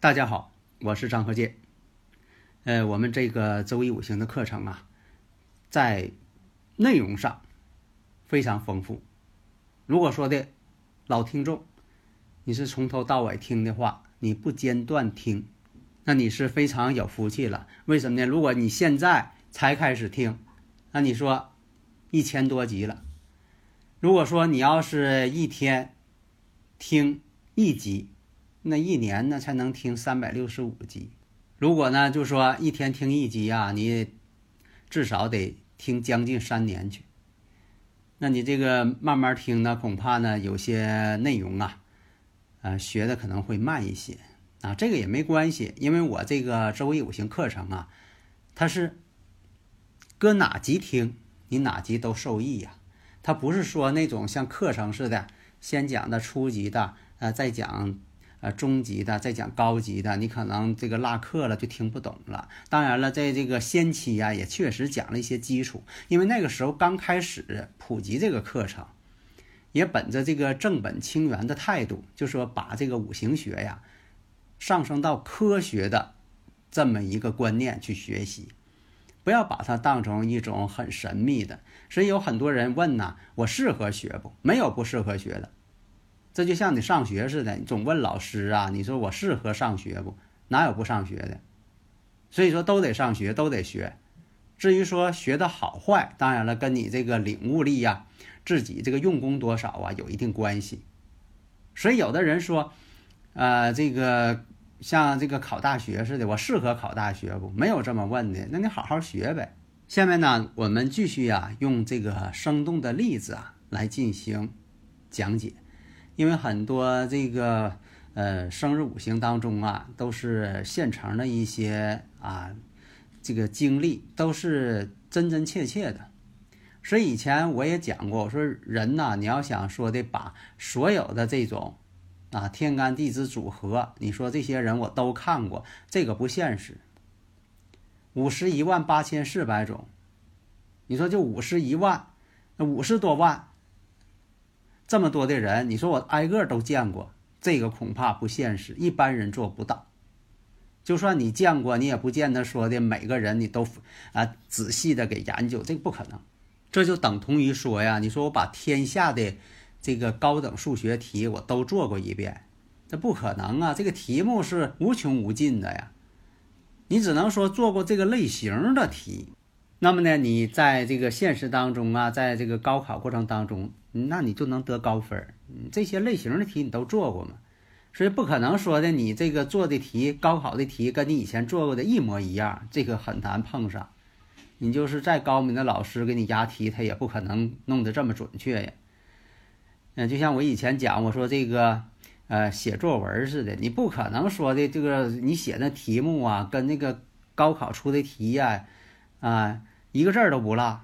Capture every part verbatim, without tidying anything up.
大家好，我是张鹤健。呃，我们这个周易五行的课程啊，在内容上非常丰富。如果说的老听众，你是从头到尾听的话，你不间断听，那你是非常有福气了。为什么呢？如果你现在才开始听，那你说一千多集了。如果说你要是一天听一集，那一年呢才能听三百六十五集。如果呢就说一天听一集啊，你至少得听将近三年去。那你这个慢慢听呢，恐怕呢有些内容啊呃学的可能会慢一些啊，这个也没关系。因为我这个周易五行课程啊，它是搁哪集听你哪集都受益呀、啊、它不是说那种像课程似的先讲的初级的呃再讲呃，中级的，再讲高级的，你可能这个落课了就听不懂了。当然了，在这个先期啊，也确实讲了一些基础，因为那个时候刚开始普及这个课程，也本着这个正本清源的态度，就说把这个五行学呀上升到科学的这么一个观念去学习，不要把它当成一种很神秘的。所以有很多人问呐，我适合学不？没有不适合学的。这就像你上学似的，你总问老师啊，你说我适合上学不？哪有不上学的？所以说都得上学，都得学。至于说学的好坏，当然了，跟你这个领悟力呀、啊、自己这个用功多少啊，有一定关系。所以有的人说，呃，这个像这个考大学似的，我适合考大学不？没有这么问的，那你好好学呗。下面呢，我们继续啊，用这个生动的例子啊来进行讲解。因为很多这个呃生日五行当中啊，都是现成的一些啊这个经历，都是真真切切的。所以以前我也讲过，我说人呐、啊，你要想说的把所有的这种啊天干地支组合，你说这些人我都看过，这个不现实。五十一万八千四百种，你说就五十一万，五十多万。这么多的人，你说我挨个都见过，这个恐怕不现实，一般人做不到。就算你见过，你也不见得说的每个人你都啊仔细的给研究，这个不可能。这就等同于说呀，你说我把天下的这个高等数学题我都做过一遍，这不可能啊，这个题目是无穷无尽的呀。你只能说做过这个类型的题。那么呢，你在这个现实当中啊，在这个高考过程当中，那你就能得高分。这些类型的题你都做过嘛，所以不可能说的你这个做的题，高考的题跟你以前做过的一模一样，这个很难碰上。你就是再高明的老师给你押题，他也不可能弄得这么准确呀。嗯，就像我以前讲，我说这个呃写作文似的，你不可能说的这个你写的题目啊，跟那个高考出的题呀啊。啊一个字儿都不落，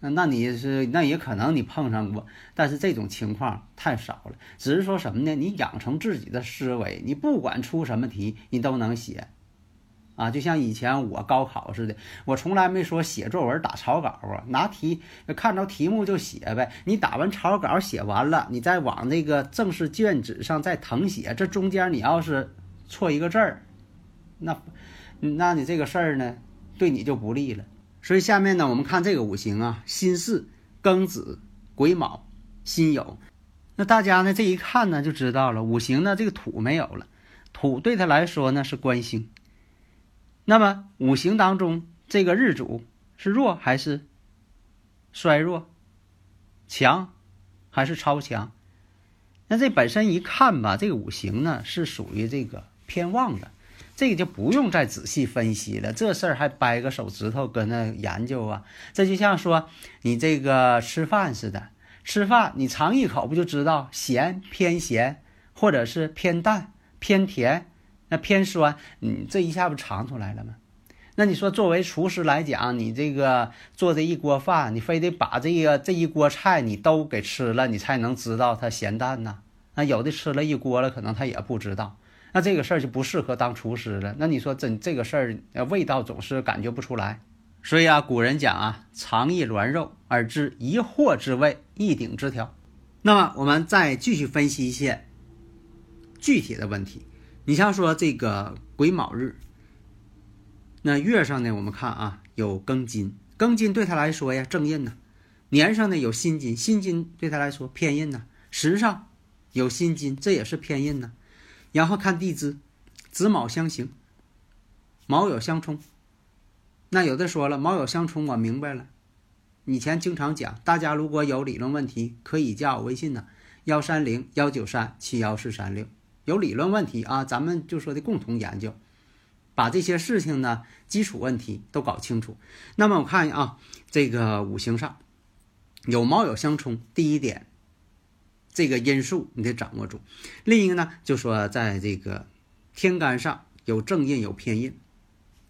那你是那也可能你碰上过，但是这种情况太少了。只是说什么呢？你养成自己的思维，你不管出什么题，你都能写，啊，就像以前我高考似的，我从来没说写作文打草稿啊，拿题看着题目就写呗。你打完草稿写完了，你再往那个正式卷纸上再誊写，这中间你要是错一个字儿，那那你这个事儿呢，对你就不利了。所以下面呢，我们看这个五行啊，辛巳、庚子、癸卯、辛酉。那大家呢这一看呢就知道了，五行呢这个土没有了，土对他来说呢是官星。那么五行当中这个日主是弱还是衰弱，强还是超强？那这本身一看吧，这个五行呢是属于这个偏旺的。这个就不用再仔细分析了，这事儿还掰个手指头跟那研究啊。这就像说你这个吃饭似的，吃饭你尝一口不就知道咸偏咸，或者是偏淡偏甜，那偏酸，你这一下不尝出来了吗？那你说作为厨师来讲，你这个做这一锅饭，你非得把这个这一锅菜你都给吃了，你才能知道它咸淡呢、啊、那有的吃了一锅了，可能他也不知道，那这个事儿就不适合当厨师了。那你说这这个事儿味道总是感觉不出来。所以啊，古人讲啊，尝一鸾肉而知一藿之味，一鼎之调。那么我们再继续分析一些具体的问题。你像说这个癸卯日，那月上呢，我们看啊，有庚金，庚金对他来说呀正印呢、啊；年上呢有辛金，辛金对他来说偏印呢、啊；时上有辛金，这也是偏印呢、啊。然后看地支，子卯相刑，卯酉相冲。那有的说了，卯酉相冲，我明白了。以前经常讲，大家如果有理论问题，可以加我微信呢、啊，幺三零幺九三七幺四三六。有理论问题啊，咱们就说的共同研究。把这些事情呢，基础问题都搞清楚。那么我看啊，这个五行上有卯酉相冲，第一点，这个因素你得掌握住。另一个呢，就说在这个天干上有正印有偏印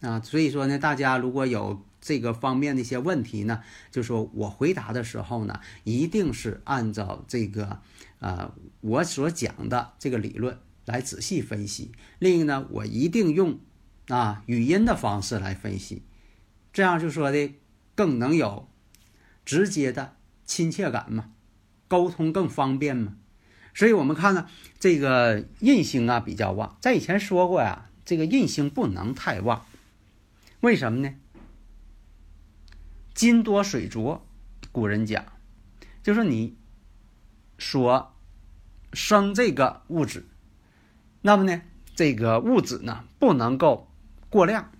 啊，所以说呢，大家如果有这个方面的一些问题呢，就说我回答的时候呢，一定是按照这个呃我所讲的这个理论来仔细分析。另一个呢，我一定用啊，语音的方式来分析，这样就说的更能有直接的亲切感嘛，沟通更方便嘛。所以我们看呢，这个印星啊比较旺，在以前说过呀、啊，这个印星不能太旺，为什么呢？金多水浊，古人讲，就说你所生这个物质，那么呢，这个物质呢不能够过量。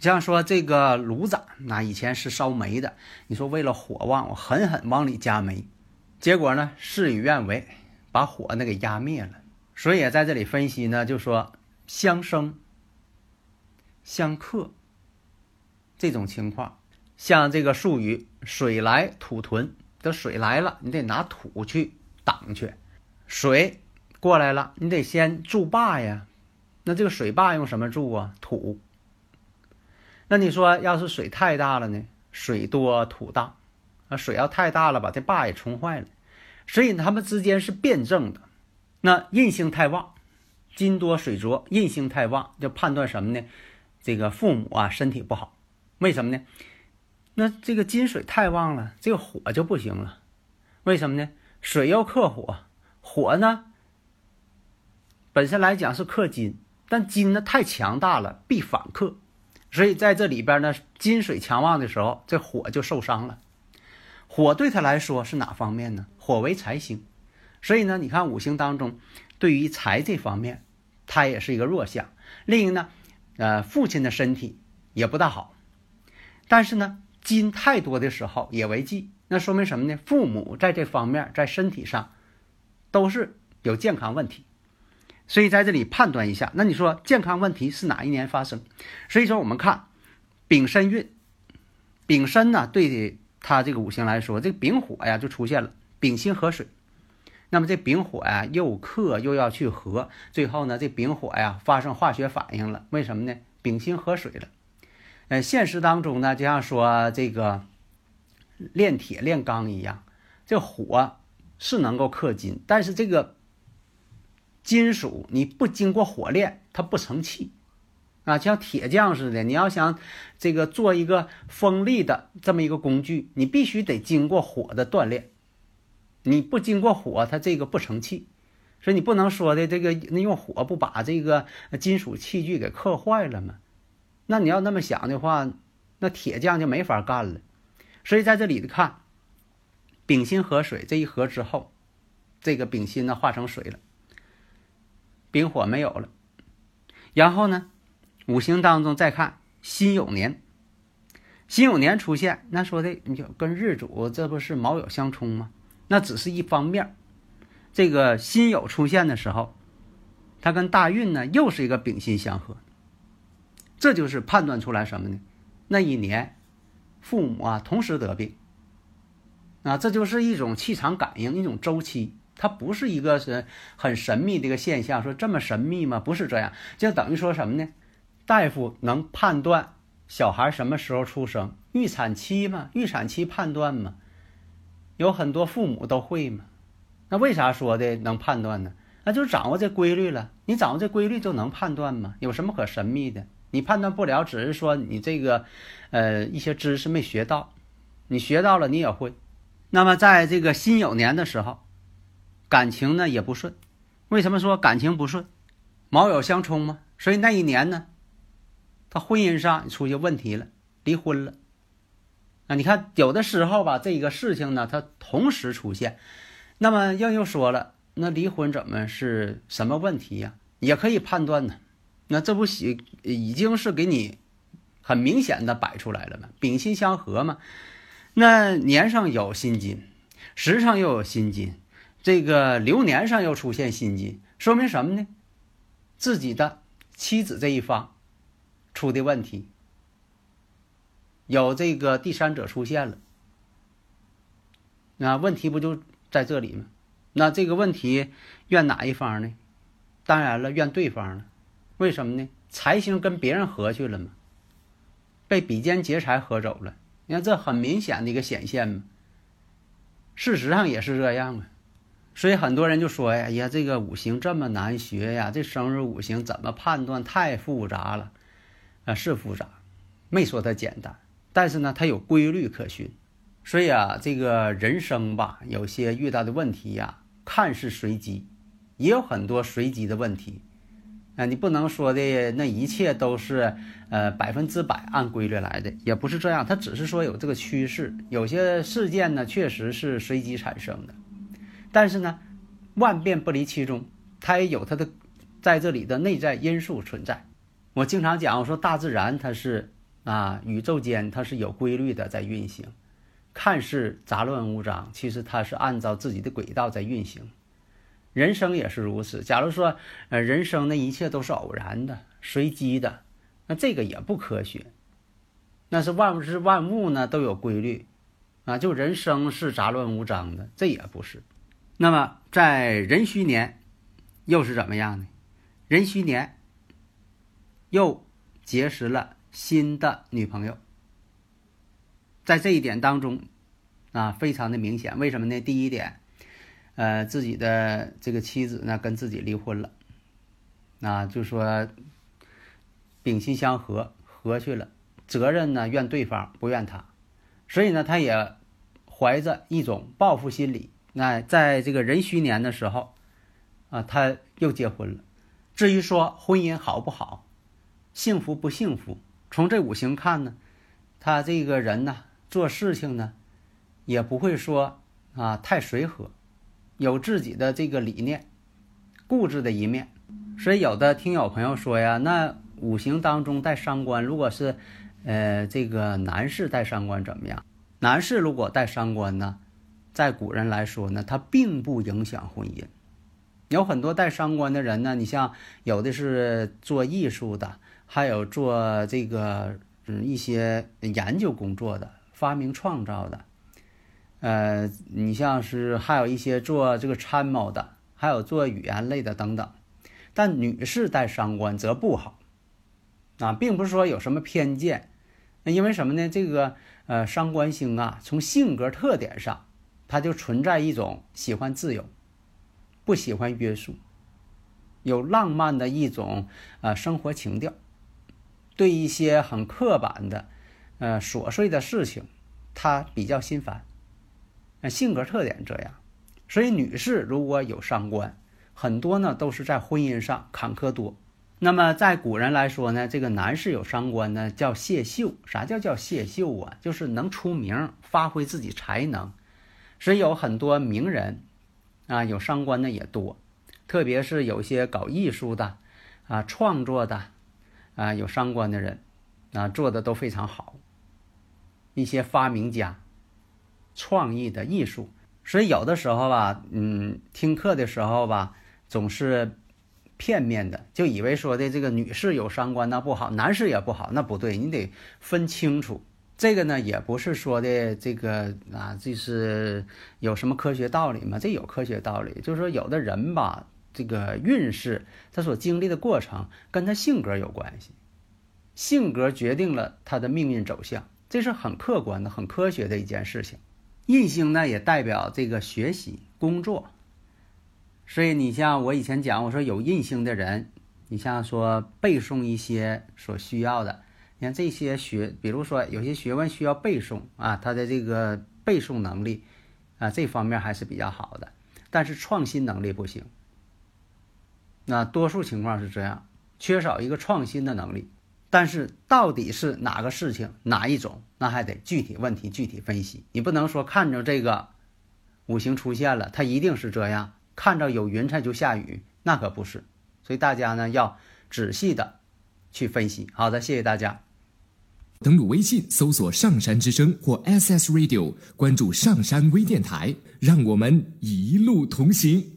像说这个炉子，那以前是烧煤的，你说为了火旺，我狠狠往里加煤，结果呢事与愿违，把火呢给压灭了。所以也在这里分析呢，就说相生相克这种情况，像这个术语水来土屯，这水来了你得拿土去挡去，水过来了你得先筑坝呀，那这个水坝用什么筑啊？土。那你说要是水太大了呢？水多土大，啊，水要太大了，把这坝也冲坏了。所以他们之间是辩证的。那印星太旺，金多水浊，印星太旺，就判断什么呢？这个父母啊身体不好，为什么呢？那这个金水太旺了，这个火就不行了，为什么呢？水要克火，火呢本身来讲是克金。但金呢太强大了，必反克，所以在这里边呢，金水强旺的时候，这火就受伤了。火对他来说是哪方面呢？火为财星，所以呢，你看五行当中，对于财这方面，它也是一个弱项。另一个呢，呃，父亲的身体也不大好，但是呢，金太多的时候也为忌，那说明什么呢？父母在这方面，在身体上都是有健康问题。所以在这里判断一下，那你说健康问题是哪一年发生？所以说我们看丙申运，丙申呢对他这个五行来说，这个丙火呀就出现了，丙辛合水。那么这丙火呀又克又要去合，最后呢这丙火呀发生化学反应了，为什么呢？丙辛合水了。呃，现实当中呢，就像说这个炼铁炼钢一样，这火是能够克金，但是这个金属你不经过火炼它不成器啊，像铁匠似的，你要想这个做一个锋利的这么一个工具，你必须得经过火的锻炼，你不经过火它这个不成器。所以你不能说的这个用火不把这个金属器具给刻坏了吗？那你要那么想的话，那铁匠就没法干了。所以在这里看丙辛合水，这一合之后，这个丙辛呢化成水了，丙火没有了。然后呢，五行当中再看辛酉年，辛酉年出现，那说的你就跟日主这不是卯酉相冲吗？那只是一方面。这个辛酉出现的时候，它跟大运呢又是一个丙辛相合，这就是判断出来什么呢？那一年父母啊同时得病啊，这就是一种气场感应，一种周期，它不是一个是很神秘的一个现象。说这么神秘吗？不是这样，就等于说什么呢？大夫能判断小孩什么时候出生，预产期嘛，预产期判断嘛，有很多父母都会嘛。那为啥说的能判断呢？那就掌握这规律了。你掌握这规律就能判断嘛，有什么可神秘的？你判断不了，只是说你这个呃一些知识没学到，你学到了你也会。那么在这个辛酉年的时候，感情呢也不顺。为什么说感情不顺？卯酉相冲嘛，所以那一年呢他婚姻上出现问题了，离婚了。那你看有的时候吧，这个事情呢它同时出现。那么又又说了，那离婚怎么是什么问题呀、啊？也可以判断呢。那这不已经是给你很明显的摆出来了吗？丙辛相合嘛。那年上有辛金，时上又有辛金，这个流年上又出现辛金，说明什么呢？自己的妻子这一方出的问题，有这个第三者出现了，那问题不就在这里吗？那这个问题怨哪一方呢？当然了，怨对方了。为什么呢？财星跟别人合去了嘛，被比肩劫财合走了。你看这很明显的一个显现嘛，事实上也是这样啊。所以很多人就说，哎呀，这个五行这么难学呀，这生日五行怎么判断？太复杂了啊，是复杂，没说它简单，但是呢，它有规律可循。所以啊，这个人生吧，有些遇到的问题呀、啊，看似随机，也有很多随机的问题。啊，你不能说的那一切都是呃百分之百按规律来的，也不是这样。它只是说有这个趋势，有些事件呢确实是随机产生的，但是呢，万变不离其中，它也有它的在这里的内在因素存在。我经常讲，我说大自然它是啊，宇宙间它是有规律的在运行，看似杂乱无章，其实它是按照自己的轨道在运行。人生也是如此。假如说，呃，人生的一切都是偶然的、随机的，那这个也不科学。那是万事万物呢都有规律，啊，就人生是杂乱无章的，这也不是。那么在壬戌年又是怎么样呢？壬戌年又结识了新的女朋友，在这一点当中啊，非常的明显。为什么呢？第一点，呃，自己的这个妻子呢跟自己离婚了，啊，就说丙辛相合，合去了，责任呢怨对方，不怨他，所以呢，他也怀着一种报复心理。那在这个壬戌年的时候，啊，他又结婚了。至于说婚姻好不好，幸福不幸福，从这五行看呢，他这个人呢做事情呢也不会说啊太随和，有自己的这个理念，固执的一面。所以有的听友朋友说呀，那五行当中带伤官，如果是呃这个男士带伤官怎么样？男士如果带伤官呢，在古人来说呢，他并不影响婚姻。有很多带伤官的人呢，你像有的是做艺术的，还有做这个嗯一些研究工作的、发明创造的，呃，你像是还有一些做这个参谋的，还有做语言类的等等。但女士带伤官则不好，啊，并不是说有什么偏见，因为什么呢？这个呃伤官星啊，从性格特点上，它就存在一种喜欢自由，不喜欢约束，有浪漫的一种呃生活情调。对一些很刻板的呃琐碎的事情他比较心烦、呃、性格特点这样。所以女士如果有伤官，很多呢都是在婚姻上坎坷多。那么在古人来说呢，这个男士有伤官呢叫泄秀。啥叫叫泄秀啊？就是能出名，发挥自己才能。所以有很多名人啊有伤官的也多，特别是有些搞艺术的啊创作的啊，有伤官的人，啊，做的都非常好。一些发明家、创意的艺术，所以有的时候吧，嗯，听课的时候吧，总是片面的，就以为说的这个女士有伤官那不好，男士也不好，那不对，你得分清楚。这个呢也不是说的这个啊，这是有什么科学道理吗？这有科学道理，就是说有的人吧，这个运势他所经历的过程跟他性格有关系，性格决定了他的命运走向，这是很客观的、很科学的一件事情。印星呢也代表这个学习、工作，所以你像我以前讲，我说有印星的人，你像说背诵一些所需要的。你看这些学，比如说有些学问需要背诵啊，他的这个背诵能力啊，这方面还是比较好的，但是创新能力不行。那多数情况是这样，缺少一个创新的能力。但是到底是哪个事情哪一种，那还得具体问题具体分析。你不能说看着这个五行出现了，它一定是这样，看着有云彩就下雨，那可不是。所以大家呢要仔细的去分析。好的，谢谢大家。登录微信搜索上山之声或 S S Radio， 关注上山微电台，让我们一路同行。